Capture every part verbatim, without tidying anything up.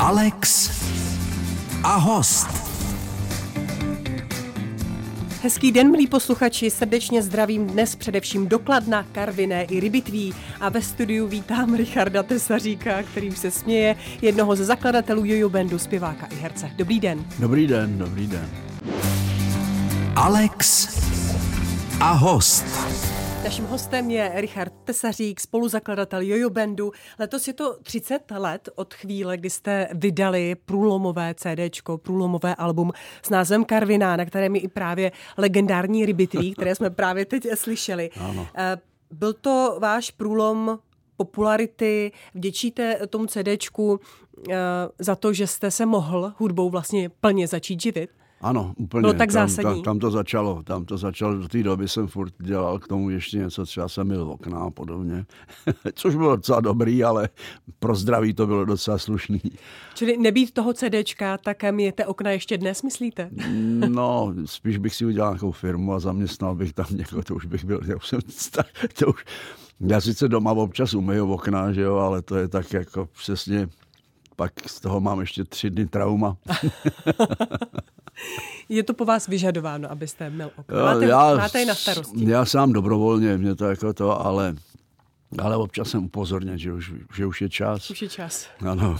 Alex a host. Hezký den, milí posluchači, srdečně zdravím dnes především do Kladna, Karviné i Rybitví a ve studiu vítám Richarda Tesaříka, který se směje, jednoho ze zakladatelů Jojo Bandu, zpěváka i herce. Dobrý den. Dobrý den, dobrý den. Alex a host. Naším hostem je Richard Tesařík, spoluzakladatel Jojo Bandu. Letos je to třicet let od chvíle, kdy jste vydali průlomové CDčko, průlomové album s názvem Karviná, na kterém je i právě legendární Rybitví, které jsme právě teď slyšeli. Ano. Byl to váš průlom popularity, vděčíte tomu CDčku za to, že jste se mohl hudbou vlastně plně začít živit? Ano, úplně. Bylo tak tam, tam, tam to začalo. Tam to začalo. Do té doby jsem furt dělal k tomu ještě něco, třeba jsem mil okna a podobně. Což bylo docela dobrý, ale pro zdraví to bylo docela slušný. Čili nebýt toho CDčka, tak myjete okna ještě dnes, myslíte? No, spíš bych si udělal nějakou firmu a zaměstnal bych tam někoho, to už bych byl, já už jsem to už... Já sice doma občas umyju okna, že jo, ale to je tak jako přesně... Pak z toho mám ještě tři dny trauma. Je to po vás vyžadováno, abyste měl okno? Máte, já, máte i na starosti. Já sám dobrovolně, mě to jako to, ale, ale občas jsem upozorněn, že už, že už je čas. Už je čas. Ano.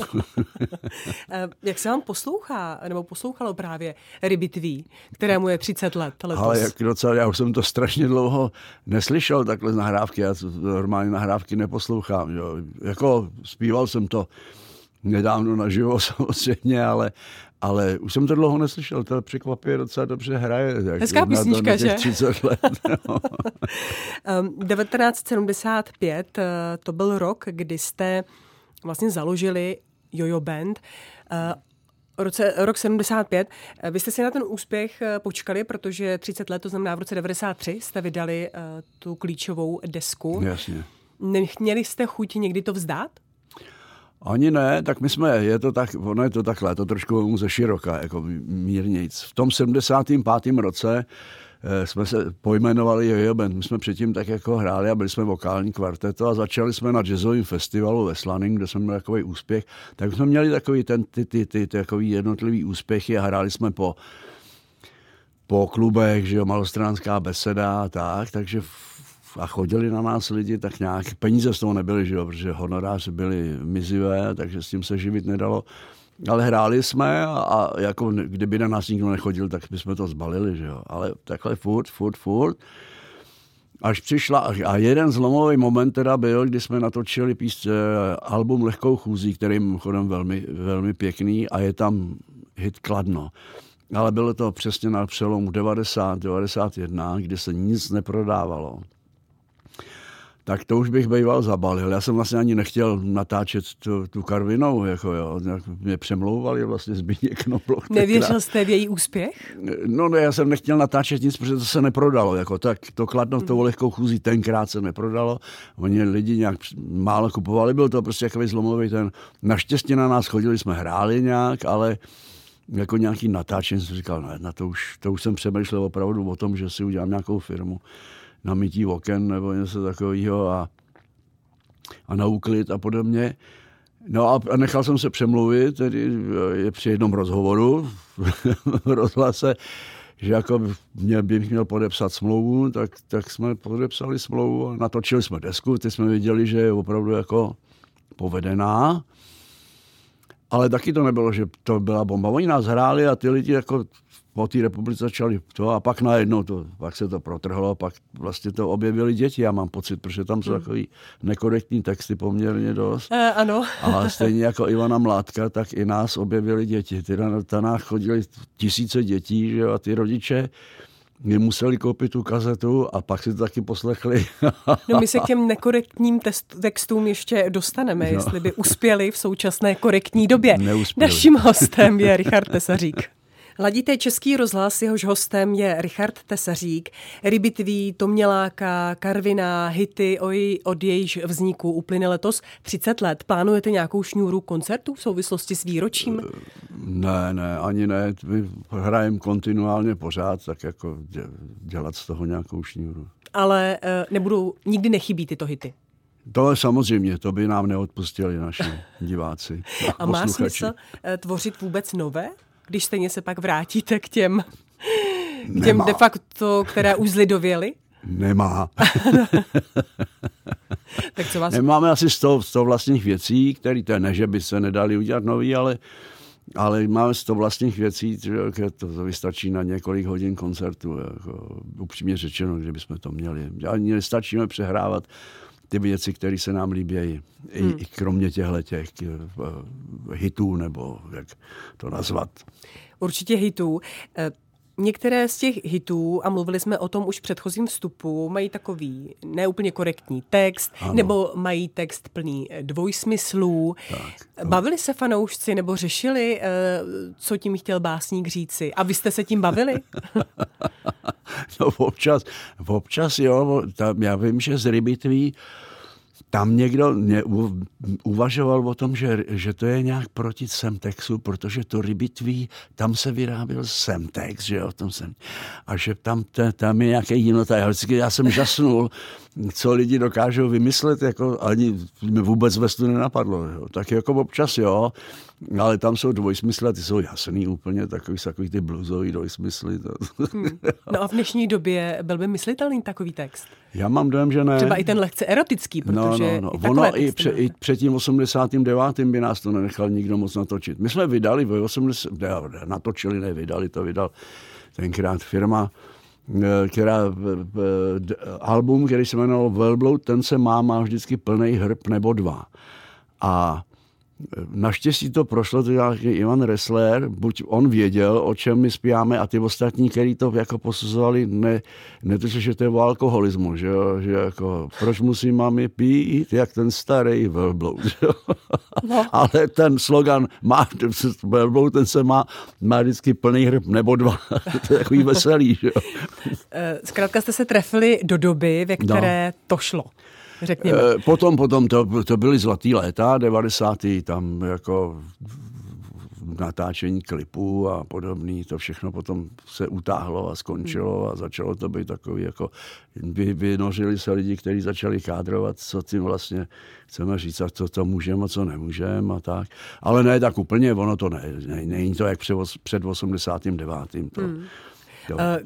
Jak se vám poslouchá, nebo poslouchalo právě Rybitví, kterému je třicet let letos? Ale jak docela, já už jsem to strašně dlouho neslyšel, takhle nahrávky, já normálně nahrávky neposlouchám. Jo. Jako zpíval jsem to nedávno naživo samozřejmě, ale, ale už jsem to dlouho neslyšel, to překvapivě docela dobře hraje. Hezká písnička, že? třicet let, no. devatenáct sedmdesát pět to byl rok, kdy jste vlastně založili Jojo Band. Roce, rok sedmdesát pět. Vy jste si na ten úspěch počkali, protože třicet let, to znamená v roce devadesát tři, jste vydali tu klíčovou desku. Jasně. Měli jste chuť někdy to vzdát? Ani ne, tak my jsme, je to tak, ono je to takhle, to trošku ze široka, jako mírnějc. V tom sedmdesátém pátém roce eh, jsme se pojmenovali Jojo Band, my jsme předtím tak jako hráli a byli jsme vokální kvarteto a začali jsme na jazzovém festivalu ve Slaning, kde jsme měli takový úspěch, tak jsme měli takový ten, ty, ty, ty, takový jednotlivý úspěchy a hráli jsme po, po klubech, že jo, Malostranská beseda a tak, takže a chodili na nás lidi, tak nějak peníze z toho nebyly, že jo, protože honoráři byly mizivé, takže s tím se živit nedalo. Ale hráli jsme a, a jako kdyby na nás nikdo nechodil, tak bychom to zbalili, že jo. Ale takhle furt, furt, furt. Až přišla, a jeden zlomový moment teda byl, kdy jsme natočili písně, album Lehkou chůzí, kterým chodem velmi, velmi pěkný a je tam hit Kladno. Ale bylo to přesně na přelomu devadesát, devadesát jedna, kdy se nic neprodávalo. Tak to už bych býval zabalil. Já jsem vlastně ani nechtěl natáčet tu, tu Karvinou, jako jo. Mě přemlouvali vlastně Zbigněk Knobloch. Nevěřil jste v její úspěch? No ne, já jsem nechtěl natáčet nic, protože to se neprodalo, jako tak to Kladno v tou Lehkou chůzí tenkrát se neprodalo. Oni lidi nějak málo kupovali, byl to prostě jakový zlomový ten. Naštěstí na nás chodili, jsme hráli nějak, ale jako nějaký natáčení jsem říkal, ne, na to už, to už jsem přemýšlel opravdu o tom, že si udělám nějakou firmu na mytí oken nebo něco takového a, a na úklid a podobně. No a, a nechal jsem se přemluvit, tedy je při jednom rozhovoru v rozhlase, že jako mě, bych měl podepsat smlouvu, tak, tak jsme podepsali smlouvu a natočili jsme desku, ty jsme viděli, že je opravdu jako povedená. Ale taky to nebylo, že to byla bomba. Oni nás hráli a ty lidi jako po té republice začali to a pak najednou to, pak se to protrhlo, pak vlastně to objevili děti, já mám pocit, protože tam jsou hmm. takový nekorektní texty poměrně dost. E, ano. A stejně jako Ivana Mládka, tak i nás objevili děti. Ty na, na nás chodili tisíce dětí, že jo, a ty rodiče my museli koupit tu kazetu a pak si to taky poslechli. No my se k těm nekorektním textům ještě dostaneme, no. Jestli by uspěli v současné korektní době. Neuspěli. Naším hostem je Richard Tesařík. Ladíte Český rozhlas, jehož hostem je Richard Tesařík. Rybitví, Toměláka, Karviná, hity od jejíž vzniku uplyne letos třicet let. Plánujete nějakou šňůru koncertů v souvislosti s výročím? Ne, ne, ani ne. My hrajeme kontinuálně pořád, tak jako dělat z toho nějakou šňůru. Ale nebudou, nikdy nechybí tyto hity? To samozřejmě, to by nám neodpustili naši diváci. A má smysl tvořit vůbec nové, když stejně se pak vrátíte k těm, k těm de facto, které už zlidověly? Nemá. Tak co vás... Nemáme asi sto, sto vlastních věcí, které to ne, že by se nedali udělat nový, ale, ale máme sto vlastních věcí, které to vystačí na několik hodin koncertu. Jako, upřímně řečeno, kdybychom to měli. Ani nestačíme přehrávat ty věci, které se nám líbějí. I, hmm. i kromě těchto těch hitů, nebo jak to nazvat. Určitě hitů. Některé z těch hitů, a mluvili jsme o tom už v předchozím vstupu, mají takový neúplně korektní text, ano. nebo mají text plný dvojsmyslů. Tak, bavili se fanoušci nebo řešili, co tím chtěl básník říci? A vy jste se tím bavili? No občas, občas jo. Tam, já vím, že z Rybitví tam někdo mě u, uvažoval o tom, že, že to je nějak proti semtexu, protože to Rybitví, tam se vyráběl semtex, že jo, tam jsem, a že tam, te, tam je nějaké jinota. Já, já jsem žasnul, co lidi dokážou vymyslet, jako ani mi vůbec ve stu nenapadlo. Jo. Tak jako občas, jo, ale tam jsou dvojsmysly, ty jsou jasný úplně, takový, takový ty bluzový dvojsmysly. Hmm. No a v dnešní době byl by myslitelný takový text? Já mám dojem, že ne. Třeba i ten lehce erotický, protože... No, no, no. Ono i, pře, i před tím osmdesátým devátým by nás to nenechal nikdo moc natočit. My jsme vydali, ve osmdesátém ne, natočili, ne, vydali, to vydal tenkrát firma, která, album, který se jmenoval Velbloud, ten se má, má vždycky plný hrb nebo dva. A naštěstí to prošlo, to dělal Ivan Ressler, buď on věděl, o čem my zpíváme, a ty ostatní, který to jako posuzovali, ne, netušili, že to je o alkoholismu, že jo, že jako, proč musí mami pít, jak ten starý velbloud, no. Ale ten slogan má, velbloud, ten se má, má vždycky plný hrb nebo dva, to je takový veselý, že jo. Zkrátka jste se trefili do doby, ve které no. to šlo. Řekněme. Potom, potom, to, to byly zlatý léta, devadesátá tam jako natáčení klipů a podobný, to všechno potom se utáhlo a skončilo a začalo to být takový jako, vy, vynořili se lidi, kteří začali kádrovat, co tím vlastně chceme říct, a co to můžeme a co nemůžeme a tak. Ale ne tak úplně, ono to ne, ne, není to jak před, před osmdesátým devátým to... Hmm.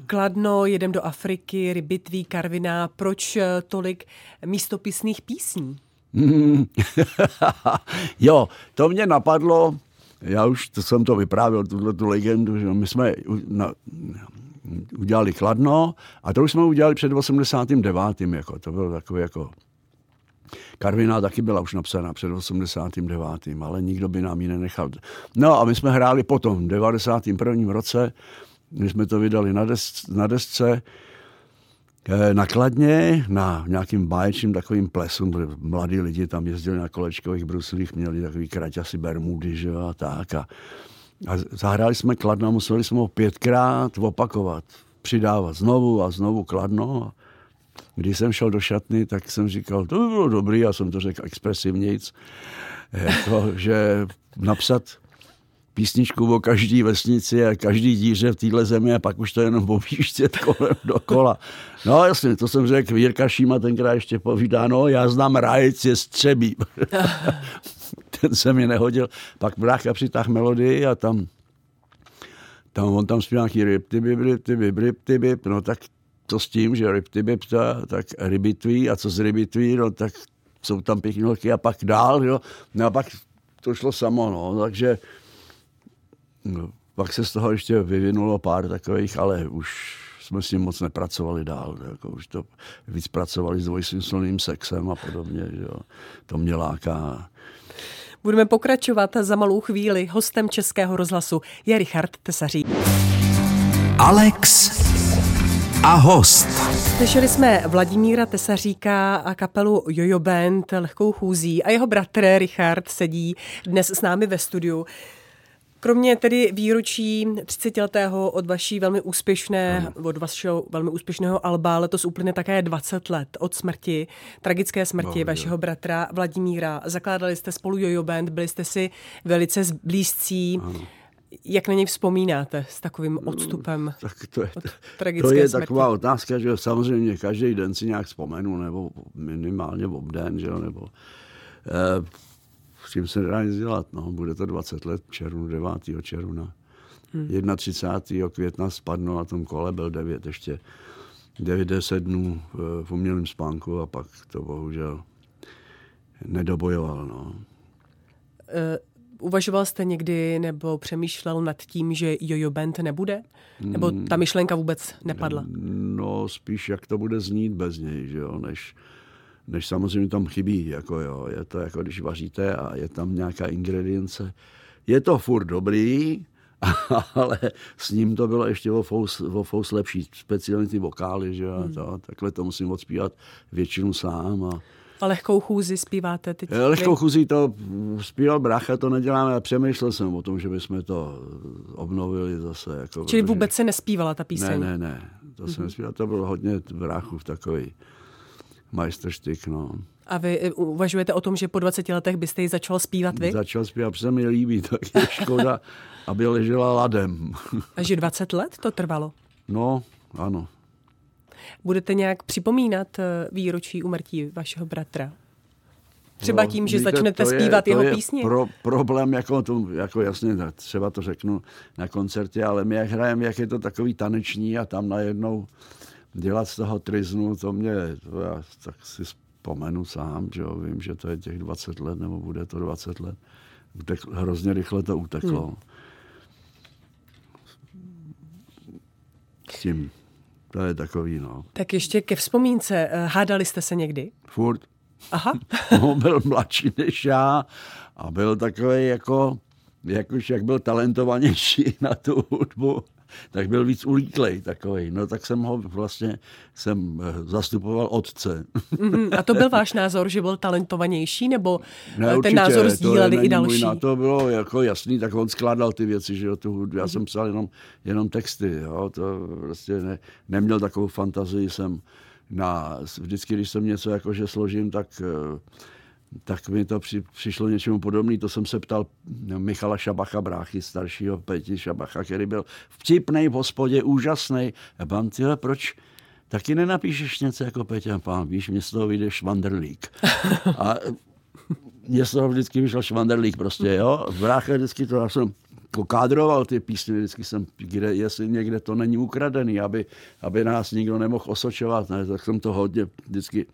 Kladno, jedem do Afriky, Rybitví, Karviná. Proč tolik místopisných písní? Mm. Jo, to mě napadlo, já už to, jsem to vyprávěl, tuto tu legendu, že my jsme na, udělali Kladno a to už jsme udělali před osmdesátým devátým Jako, to bylo takové jako... Karviná taky byla už napsaná před osmdesátým devátým ale nikdo by nám ji nenechal. No a my jsme hráli potom, v devadesátém prvním roce, my jsme to vydali na desce, na desce, na Kladně, na nějakým báječným takovým plesu, kde mladí lidi tam jezdili na kolečkových bruslích, měli takový kraťasy bermudy, že a tak. A, a zahráli jsme Kladno a museli jsme ho pětkrát opakovat, přidávat znovu a znovu Kladno. Když jsem šel do šatny, tak jsem říkal, to by bylo dobrý, já jsem to řekl expresivnějc, to, že napsat písničku o každý vesnici a každý díře v téhle zemi a pak už to jenom objíždět kolem dokola. No jasně, to jsem řekl, Jirka Šíma tenkrát ještě povídá, no já znám rájec je střebí. Ten se mi nehodil. Pak brácha přitáhl melodii a tam, tam on tam zpívá nějaký rybtybib, rybtybib, rybtybib, no tak to s tím, že rybtybib, tak Rybitví a co z Rybitví, no tak jsou tam pěkný holky a pak dál, jo. No a pak to šlo samo, no, takže no, pak se z toho ještě vyvinulo pár takových, ale už jsme s tím moc nepracovali dál. Jako už to víc pracovali s dvojsmyslným sexem a podobně. Že jo. To mě láká. Budeme pokračovat za malou chvíli. Hostem Českého rozhlasu je Richard Tesařík. Alex a host. Slyšeli jsme Vladimíra Tesaříka a kapelu Jojo Band Lehkou chůzí a jeho bratr Richard sedí dnes s námi ve studiu. Kromě tedy výročí třicetiletého od vaší velmi úspěšné, od vašeho velmi úspěšného alba, letos uplyne také dvacet let od smrti, tragické smrti no, vašeho jo. bratra Vladimíra. Zakládali jste spolu Jojo Band, byli jste si velice blízcí. Ano. Jak na něj vzpomínáte s takovým odstupem no, tak to je, od tragické smrti? To je smrti? Taková otázka, že samozřejmě každý den si nějak vzpomenu, nebo minimálně obden, že jo, nebo eh, s tím se nedá nic dělat, no, bude to dvacet let červnu, devátého června. Hmm. třicátého prvního května spadnu na tom kole, byl devět ještě devět deset dnů v umělém spánku a pak to bohužel nedobojoval, no. E- Uvažoval jste někdy nebo přemýšlel nad tím, že Jojo Band nebude? Nebo ta myšlenka vůbec nepadla? No spíš, jak to bude znít bez něj, že jo? Než, než samozřejmě tam chybí. Jako jo. Je to jako, když vaříte a je tam nějaká ingredience. Je to furt dobrý, ale s ním to bylo ještě o fous, o fous lepší. Speciálně ty vokály, že jo? Hmm. To, takhle to musím odspívat většinu sám a... A lehkou chůzi zpíváte teď? Lehkou chůzi to zpíval brácha, to neděláme, ale přemýšlel jsem o tom, že bychom to obnovili zase. Jako, čili protože... vůbec se nespívala ta píseň? Ne, ne, ne, to mm-hmm. se nespívala, to bylo hodně bráchův takový majsterštyk, no. A vy uvažujete o tom, že po dvaceti letech byste ji začal zpívat vy? Začal zpívat, protože se mi líbí, tak je škoda, aby ležela ladem. A že dvacet let to trvalo? No, ano. Budete nějak připomínat výročí úmrtí vašeho bratra? Třeba tím, že začnete zpívat jeho písně? To je problém, jako, to, jako jasně, třeba to řeknu na koncertě, ale my jak hrajeme, jak je to takový taneční a tam najednou dělat z toho tryznu, to mě, to já tak si vzpomenu sám, že jo, vím, že to je těch dvacet let, nebo bude to dvacet let. Hrozně rychle to uteklo. Hmm. S tím... To je takový, no. Tak ještě ke vzpomínce. Hádali jste se někdy? Furt. Aha. On byl mladší než já a byl takový jako, jak už jak byl talentovanější na tu hudbu, tak byl víc ulítlej takový. No tak jsem ho vlastně, jsem zastupoval otce. Mm-hmm. A to byl váš názor, že byl talentovanější, nebo ne, ten určitě, názor sdíleli i další? Můj, to bylo jako jasný, tak on skládal ty věci, že jo, tu hudbu. Já mm-hmm. jsem psal jenom, jenom texty, jo, to prostě ne, neměl takovou fantazii, jsem na, vždycky, když jsem něco jakože složím, tak... tak mi to při, přišlo něčemu podobné. To jsem se ptal Michala Šabacha, bráchy staršího Peti Šabacha, který byl vtipnej v hospodě, úžasnej. Já pán, tyhle, proč taky nenapíšeš něco jako Peťa? Pán, víš, mě z toho vyjde Švandrlík. A mě z toho vždycky vyšel Švandrlík prostě, jo. Brácha vždycky to, já jsem kádroval ty písně, vždycky jsem, kde, jestli někde to není ukradený, aby, aby nás nikdo nemohl osočovat, ne? Tak jsem to hodně vždycky...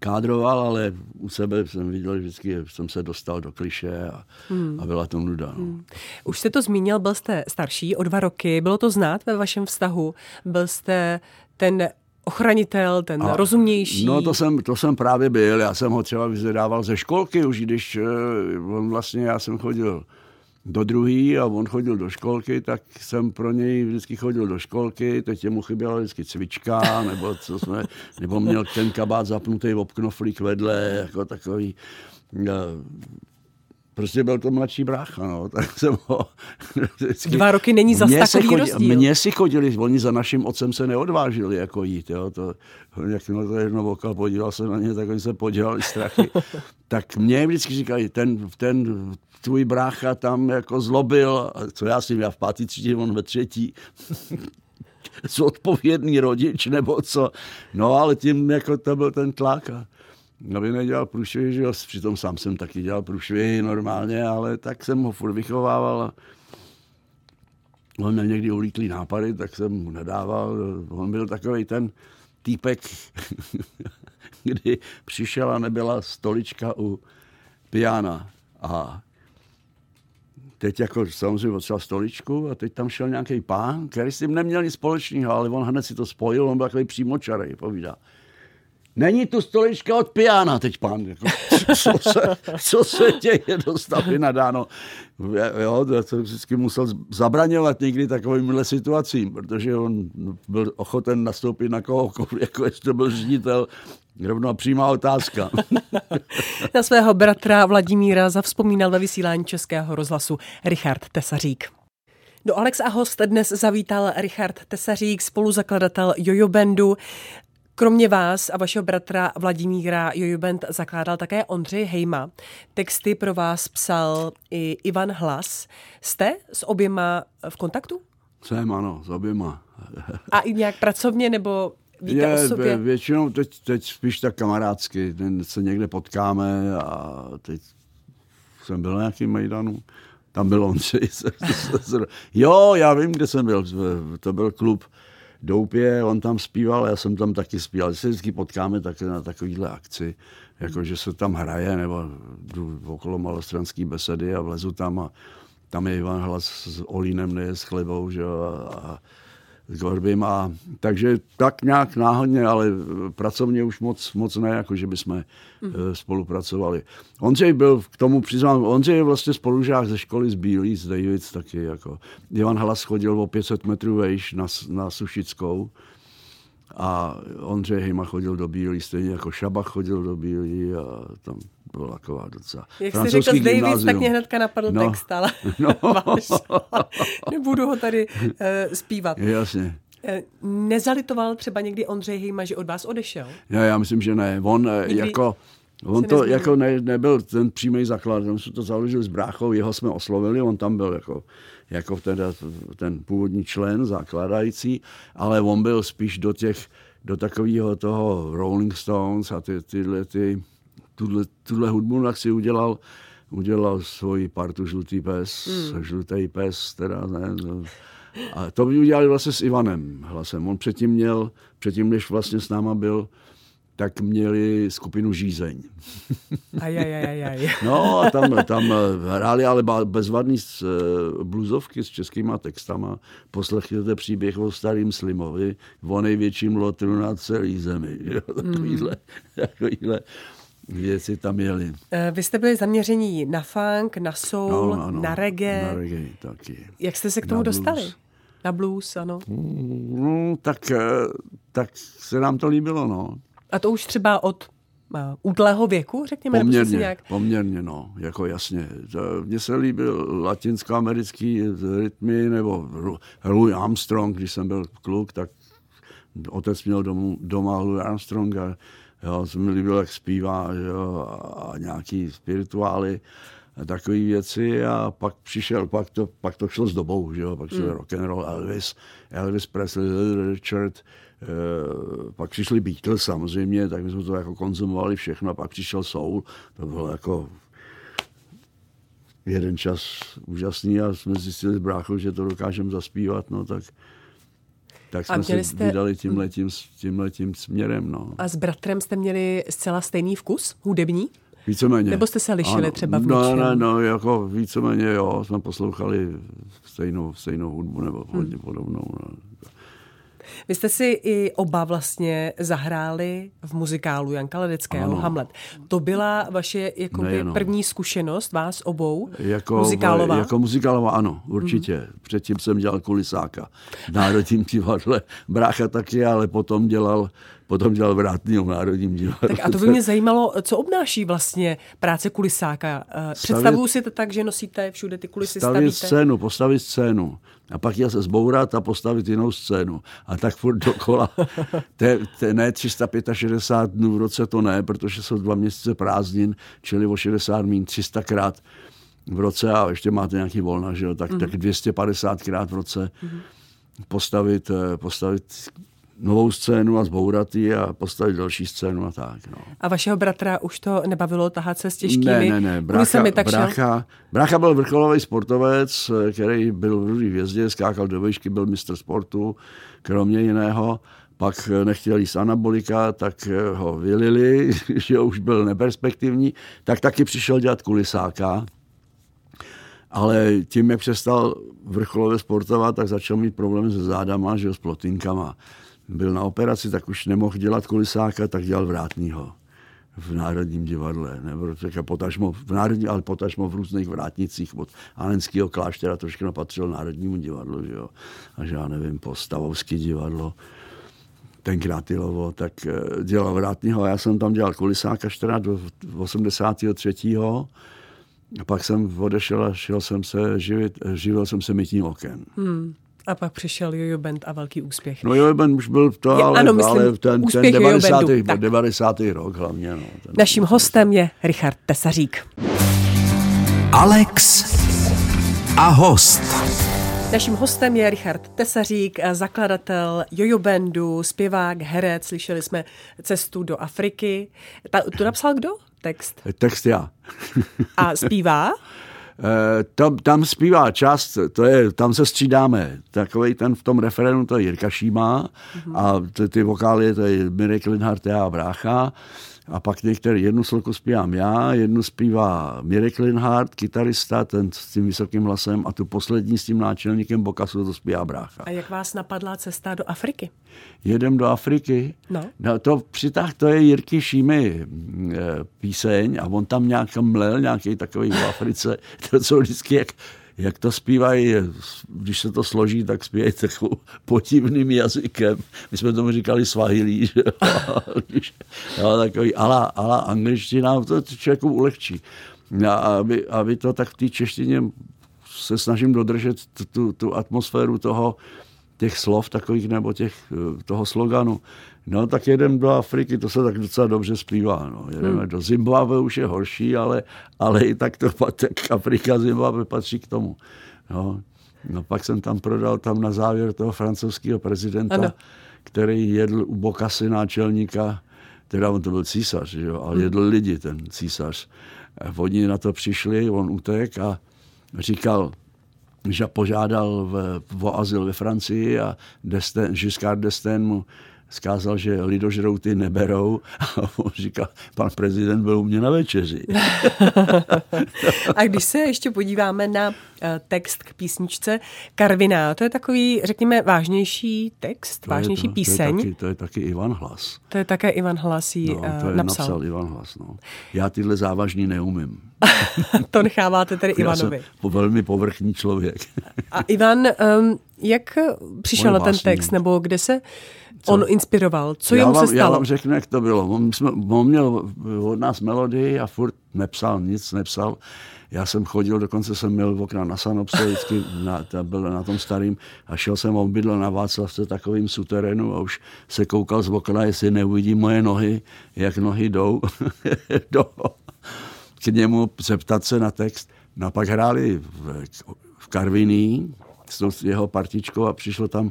kádroval, ale u sebe jsem viděl vždycky, jsem se dostal do klišé a, hmm. a byla to nuda. No. Hmm. Už jste to zmínil, byl jste starší o dva roky, bylo to znát ve vašem vztahu, byl jste ten ochranitel, ten a, rozumnější. No to jsem, to jsem právě byl, já jsem ho třeba vyzvedával ze školky už, když uh, on vlastně, já jsem chodil do druhý a on chodil do školky, tak jsem pro něj vždycky chodil do školky, teď mu chyběla vždycky cvička, nebo, co jsme, nebo měl ten kabát zapnutý obknoflík vedle, jako takový. Prostě byl to mladší brácha, no, tak jsem ho... Vždycky, dva roky není zas takový chodil, rozdíl. Mně si chodili, oni za naším otcem se neodvážili jako jít, jo, to, jakmile to jedno vokal podíval se na ně, tak oni se podívali strachy. Tak mě vždycky říkali, ten, ten tvůj brácha tam jako zlobil, co já jsem, já v pátý třídě, on ve třetí, zodpovědný rodič nebo co, no ale tím jako to byl ten tlak a... aby nedělal průšvihy, že jo, přitom sám jsem taky dělal průšvihy normálně, ale tak jsem ho furt vychovával a on měl někdy ulítlý nápady, tak jsem mu nedával. On byl takovej ten týpek, kdy přišel a nebyla stolička u piana a teď jako samozřejmě odšel stoličku a teď tam šel nějaký pán, který s tím neměl nic společného, ale on hned si to spojil, on byl takový přímočarej, povídá. Není tu stolička od piana teď, pán. Jako, co, se, co se děje, dostavy nadáno. Jo, já jsem vždycky musel zabraňovat někdy takovýmhle situacím, protože on byl ochoten nastoupit na kohokoliv, jako jestli to byl ředitel. Rovno přímá otázka. Na svého bratra Vladimíra zavzpomínal ve vysílání Českého rozhlasu Richard Tesařík. Do Alex a host dnes zavítal Richard Tesařík, spoluzakladatel Jojo Bandu. Kromě vás a vašeho bratra Vladimíra Jojo Band zakládal také Ondřej Hejma. Texty pro vás psal i Ivan Hlas. Jste s oběma v kontaktu? Jsem, ano, s oběma. A i nějak pracovně, nebo víte je, o sobě? Většinou teď, teď spíš tak kamarádsky. Se někde potkáme a teď jsem byl na nějakým Majdanu. Tam byl Ondřej. Jo, já vím, kde jsem byl. To byl klub Doupě, on tam zpíval, já jsem tam taky zpíval. Se vždycky potkáme také na takovýhle akci, jako že se tam hraje, nebo jdu okolo Malostranské besedy a vlezu tam a tam je Ivan Hlas s Olínem, neje s chlebou, že, a s Gorbym. A, takže tak nějak náhodně, ale pracovně už moc, moc ne, jako že bychom mm. spolupracovali. Ondřej byl, k tomu přiznám, Ondřej je vlastně spolužák ze školy z Bílí, z Davids taky. Jako. Ivan Hlas chodil o pět set metrů vejš na, na Sušickou a Ondřej Hejma chodil do Bílí, stejně jako Šabach chodil do Bílí a tam... Byla taková docela. Jak jsi řekl z Davids, tak mě hnedka napadl no. text, ale no. nebudu ho tady uh, zpívat. Jasně. Nezalitoval třeba někdy Ondřej Hejma, že od vás odešel? No, já myslím, že ne. On Nikdy jako, on to jako ne, nebyl ten přímý základ. On se to založil s bráchou, jeho jsme oslovili, on tam byl jako, jako teda ten původní člen, zakládající, ale on byl spíš do těch, do takového toho Rolling Stones a ty, tyhle ty Tuhle, tuhle hudbu tak si udělal, udělal svoji partu Žlutý pes, mm. žlutý pes, teda ne. A to by udělali vlastně s Ivanem Hlasem. On předtím měl, předtím než vlastně s náma byl, tak měli skupinu Žízeň. Ajajajajaj. No a tam, tam hráli ale bezvadný bluzovky s českýma textama. Poslechněte příběh o starým Slimovi, o největším lotru na celý zemi. Takovýhle, takovýhle. Věci tam jeli. Vy jste byli zaměření na funk, na soul, no, ano, na reggae. Na reggae taky. Jak jste se k tomu na dostali? Blues. Na blues, ano. No, tak, tak se nám to líbilo, no. A to už třeba od útlého věku, řekněme? Poměrně, nějak... poměrně, no, jako jasně. Mně se líbil latinskoamerický rytmy, nebo Louis Armstrong, když jsem byl kluk, tak otec měl domů, doma Louis Armstronga. Jo, se mi líbilo, jak zpívá, jo, a nějaký spirituály a takové věci a pak přišel, pak to, pak to šlo s dobou, že jo, pak šel mm. rock'n'roll, Elvis, Elvis Presley, Richard, eh, pak přišli Beatles samozřejmě, tak my jsme to jako konzumovali všechno a pak přišel soul, to bylo jako jeden čas úžasný a jsme zjistili s bráchou, že to dokážeme zaspívat, no tak... Tak jsme se jste... vydali tímhletím, tímhletím směrem. No. A s bratrem jste měli zcela stejný vkus hudební? Víceméně. Nebo jste se lišili ano. třeba v něčem? No, ne, no, jako víceméně jo, jsme poslouchali stejnou, stejnou hudbu nebo hodně hmm. podobnou. No. Vy jste si i oba vlastně zahráli v muzikálu Janka Ledeckého, ano. Hamlet. To byla vaše jakoby, první zkušenost vás obou? Jako muzikálová? Jako muzikálová, ano, určitě. Mm. Předtím jsem dělal kulisáka v Národním divadle. Brácha taky, ale potom dělal, potom dělal vrátního v Národním divadle. Tak a to by mě zajímalo, co obnáší vlastně práce kulisáka. Představuju si to tak, že nosíte všude ty kulisy, stavíte? Postavit scénu, postavit scénu. A pak je se zbourat a postavit jinou scénu. A tak furt dokola. Te, te, ne tři sta šedesát pět dnů v roce, to ne, protože jsou dva měsíce prázdnin, čili o šedesát mín tři sta krát v roce a ještě máte nějaký volna, že jo, tak, mm-hmm. tak dvě stě padesát krát v roce mm-hmm. postavit, postavit novou scénu a zbourat ji a postavit další scénu a tak. No. A vašeho bratra už to nebavilo tahat se s těžkými? Ne, ne, ne. Brácha, tak brácha, brácha byl vrcholový sportovec, který byl v hvězdě, skákal do výšky, byl mistr sportu, kromě jiného. Pak nechtěl jíst anabolika, tak ho vylili, že už byl neperspektivní. Tak taky přišel dělat kulisáka. Ale tím, jak přestal vrcholově sportovat, tak začal mít problémy se zádama, že s plotinkama. Byl na operaci, tak už nemohl dělat kulisáka, tak dělal vrátního v Národním divadle. Nebo třeba potažmo v Národní, ale potažmo v různých vrátnicích od Alenského kláštera trošku napatřil Národnímu divadlu, že jo. A že já nevím, po Stavovské divadlo, tenkrát Ilovo, tak dělal vrátního. Já jsem tam dělal kulisáka čtrnáct do osmdesátého třetího A pak jsem odešel a šel jsem se živit, živil jsem se mytím oken. Hmm. A pak přišel Jojo Band a velký úspěch. No Jojo Band už byl to, ale, ano, myslím, ale ten, ten devadesátý rok hlavně. No, naším hostem je Richard Tesařík. Alex a host. Naším hostem je Richard Tesařík, zakladatel Jojo Bandu, zpěvák, herec. Slyšeli jsme Cestu do Afriky. Ta, tu napsal kdo? Text. Text já. A zpívá? Tam, tam zpívá část, to je, tam se střídáme. Takovej ten v tom referénu, to je Jirka Šíma mm-hmm. a ty, ty vokály, to je Miri Klinhart a brácha. A pak některý, jednu sloku zpívám já, jednu zpívá Miri Klinhart, kytarista, ten s tím vysokým hlasem a tu poslední s tím náčelníkem Bokasu, to zpívá brácha. A jak vás napadla cesta do Afriky? Jedem do Afriky? No. no to přitah, to je Jirky Šímy píseň a on tam nějak mlel, nějaký takový v Africe, to jsou vždycky jak... Jak to zpívají, když se to složí, tak zpívají takovou podivným jazykem. My jsme tomu říkali svahilí, že jo, takový ala, ala angličtina, to člověku ulehčí. A aby, aby to tak v té češtině se snažím dodržet tu, tu atmosféru toho, těch slov takových, nebo těch, toho sloganu. No tak jedeme do Afriky, to se tak docela dobře zpívá. No. Jedeme hmm. do Zimbabwe, už je horší, ale, ale i tak to tak Afrika, Zimbabwe patří k tomu. No. no pak jsem tam prodal tam na závěr toho francouzského prezidenta, ano. který jedl u Bokasy náčelníka, teda on to byl císař, jo, ale jedl hmm. lidi ten císař. Oni na to přišli, on utek a říkal... že požádal v, o azyl ve Francii a Desten, Giscard d'Estaigne mu zkázal, že lidožrouty neberou a on říkal, pan prezident byl u mě na večeři. A když se ještě podíváme na text k písničce Karviná, to je takový, řekněme, vážnější text, to vážnější to, píseň. To je, taky, to je taky Ivan Hlas. To je také Ivan Hlas ji no, napsal. napsal Ivan Hlas, no. Já tyhle závažní neumím. To necháváte tedy já Ivanovi. Jsem velmi povrchní člověk. A Ivan, um, jak přišel on na ten text, nebo kde se co? On inspiroval? Co já jemu vám, se stalo? Já vám řeknu, jak to bylo. On, jsme, on měl od nás melodii a furt nepsal nic, nepsal. Já jsem chodil, dokonce jsem měl v okna na Sanopse, vždycky na, byl na tom starým a šel jsem obydl na Václavce takovým suterénu a už se koukal z okna, jestli neuvidí moje nohy, jak nohy jdou do... k němu zeptat se na text. No a pak hráli v, v Karviní s jeho partičkou a přišlo tam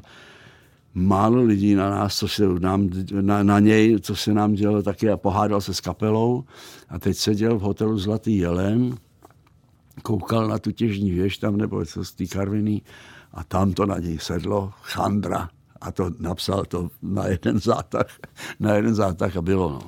málo lidí na nás, co se nám, na, na něj, co se nám dělalo taky a pohádal se s kapelou a teď seděl v hotelu Zlatý jelen, koukal na tu těžní věž tam nebo co z té Karviní a tam to na něj sedlo, chandra a to napsal to na jeden zátah, na jeden zátah a bylo no.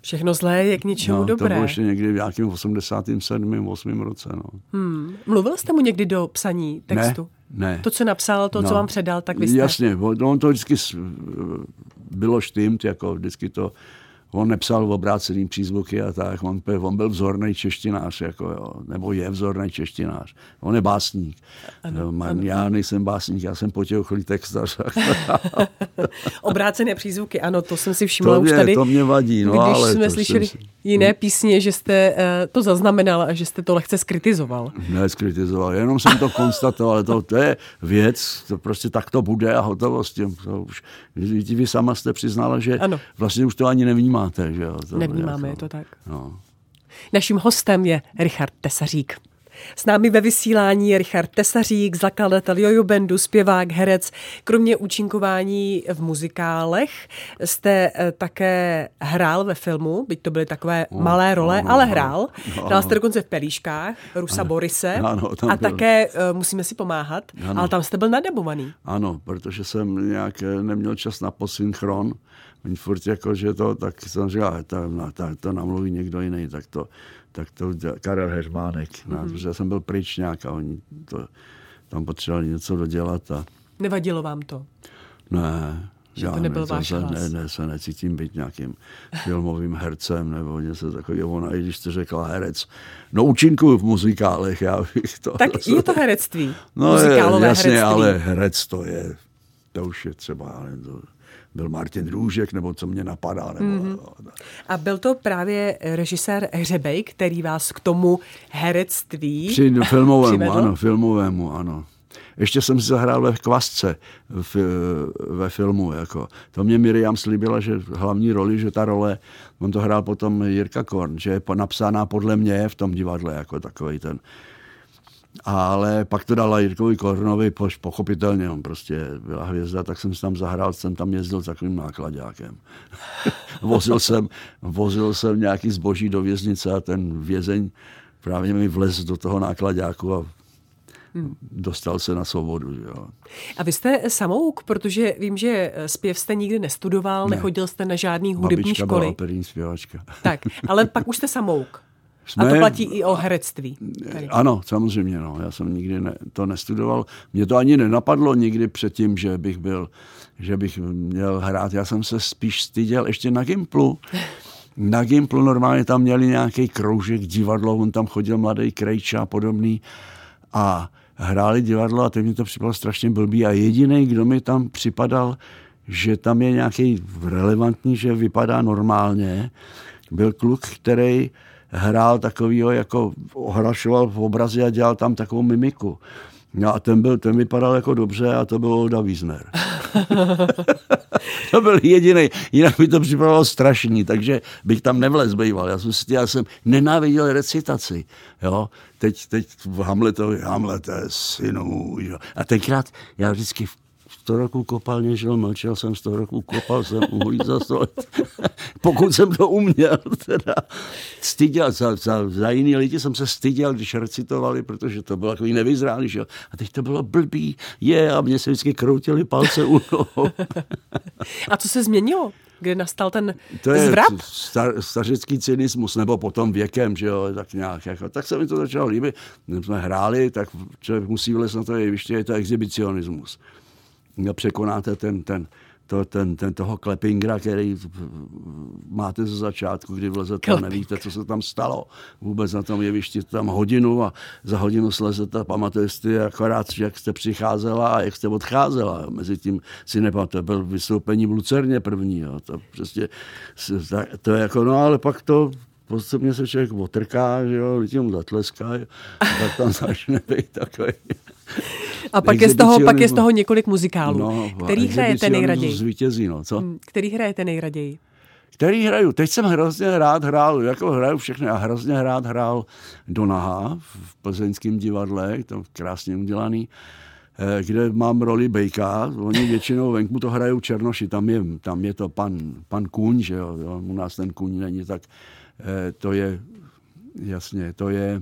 Všechno zlé je k něčemu no, dobré. To bylo ještě někdy v nějakém osmdesátém sedmém, osmém roce. No. Hmm. Mluvil jste mu někdy do psaní textu? Ne, ne. To, co napsal, to, no. co vám předal, tak vy jste... Jasně, on to vždycky bylo štimt, jako vždycky to... On nepsal obrácený přízvuky a tak. On, on byl vzorný češtinář, jako jo, nebo je vzorný češtinář. On je básník. Ano, Man, ano. Já nejsem básník, já jsem potěuchlý textař. Obrácené přízvuky, ano, to jsem si všimla to už mě, tady. To mě vadí, no když ale... Když jsme slyšeli jsem... jiné písně, že jste uh, to zaznamenal a že jste to lehce skritizoval. Ne, skritizoval, jenom jsem to konstatoval. To, to je věc, to prostě tak to bude a hotovost. Vy sama jste přiznala, že ano. vlastně už to ani nevnímá. Máte, že jo, to nevnímáme, je to tak. No. Naším hostem je Richard Tesařík. S námi ve vysílání je Richard Tesařík, zakladatel Jojo Bandu, zpěvák, herec. Kromě účinkování v muzikálech jste také hrál ve filmu, byť to byly takové no, malé role, no, ale hrál. No, Dal jste dokonce v Pelíškách, Rusa ano, Borise ano, a byl. Také Musíme si pomáhat, ano. ale tam jste byl nadabovaný. Ano, protože jsem nějak neměl čas na posynchron. Oni furt jako, že to, tak jsem říkal, to, to namluví někdo jiný, tak to, tak to Karel Heřmánek, mm-hmm. protože já jsem byl pryč nějak a oni to, tam potřebovali něco dodělat. A... Nevadilo vám to? Ne. Že já to nebyl váš hlas. Ne, ne, se necítím být nějakým filmovým hercem nebo něco takového. Ona, i když to řekla herec, no účinkuju v muzikálech, já bych to... Tak je to herectví, no, muzikálové jasně, herectví. Ale herec to je, to už je třeba, ale to... Byl Martin Růžek, nebo co mě napadá. Nebo, mm-hmm. no. A byl to právě režisér Hřebej, který vás k tomu herectví přivedl? Filmovému, ano, filmovému, ano. Ještě jsem si zahrál ve Kvasce v, ve filmu. Jako. To mě Miriam slíbila, že hlavní roli, že ta role, on to hrál potom Jirka Korn, že je napsána podle mě v tom divadle, jako takový ten. Ale pak to dala Jirkovi Kornovi, pochopitelně, on prostě byla hvězda, tak jsem si tam zahrál, jsem tam jezdil s takovým nákladákem. vozil, jsem, vozil jsem nějaký zboží do věznice a ten vězeň právě mi vlez do toho nákladáku a Hmm. dostal se na svobodu. Jo. A vy jste samouk, protože vím, že zpěv jste nikdy nestudoval, ne. nechodil jste na žádný hudební Babička školy. Babička byla operní zpěvačka. Tak, ale pak už jste samouk. Jsme... A to platí i o herectví. Tady. Ano, samozřejmě. No. Já jsem nikdy ne, to nestudoval. Mě to ani nenapadlo nikdy předtím, že bych byl, že bych měl hrát. Já jsem se spíš styděl ještě na Gimplu. Na Gimplu normálně tam měli nějaký kroužek, divadlo, on tam chodil mladý Krejča a podobný. A hráli divadlo a teď mi to připadalo strašně blbý a jediný, kdo mi tam připadal, že tam je nějaký relevantní, že vypadá normálně, byl kluk, který hrál takovýho, jako ohrašoval v obrazi a dělal tam takovou mimiku. No a ten, byl, ten vypadal jako dobře a to byl Olda Wiesner. To byl jediný, jinak mi to připadalo strašný, takže bych tam nevlez býval. Já jsem, já jsem nenáviděl recitaci. Jo? Teď, teď v Hamletovi, Hamlet je synu. Jo? A tenkrát já vždycky v sto roku kopalně žil, mlčel jsem, sto roku kopal jsem, uhlí za sto let. Pokud jsem to uměl, teda styděl, za, za, za jiný lidi jsem se styděl, když recitovali, protože to bylo takový nevyzrálý, že jo. A teď to bylo blbý, je, a mě se vždycky kroutily palce u nohou. A co se změnilo? Kde nastal ten to zvrat? To je star, stařecký cynismus, nebo potom věkem, že jo, tak nějak. Jako, tak se mi to začalo líbit. Když jsme hráli, tak člověk musí vlézt na to jeviště, je to exhibicionismus. Překonáte ten, ten, to, ten, ten toho klepingra, který máte ze začátku, kdy vlezete a nevíte, co se tam stalo. Vůbec na tom jevišti tam hodinu a za hodinu slezete a pamatujete si akorát, jak jste přicházela a jak jste odcházela. Mezi tím si nepamatujete, byl vystoupení v Lucerně první. Jo. To, přesně, to je jako, no ale pak to postupně se člověk otrká, že jo, lidi mu zatleská, tak tam začne být takový... A pak je, z toho, pak je z toho několik muzikálů. No, který hrajete nejraději? Zvítězí, no, co? Který hrajete nejraději? Který hraju? Teď jsem hrozně rád hrál, jako hraju všechny, a hrozně rád hrál Donaha v plzeňském divadle, tam krásně udělaný, kde mám roli Bejka, oni většinou venku to hrajou černoši, tam je, tam je to pan, pan Kůň, že jo, u nás ten Kůň není, tak to je, jasně, to je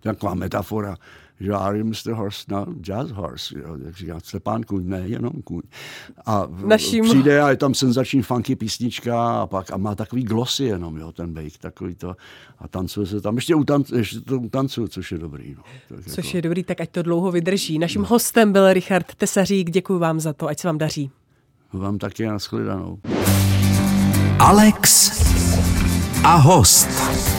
taková metafora, že are you mister Horse, no, jazz horse, jo, jak říká, slepán kuň, ne, jenom kuň. A Naším... přijde a je tam senzační funky písnička a pak a má takový glosy jenom, jo, ten bejk, takový to, a tancuje se tam, ještě, utanc, ještě to utancuje, což je dobrý. No. Tak což jako... je dobrý, tak ať to dlouho vydrží. Naším no. hostem byl Richard Tesařík, děkuji vám za to, ať se vám daří. Vám taky, nashledanou. Alex a host.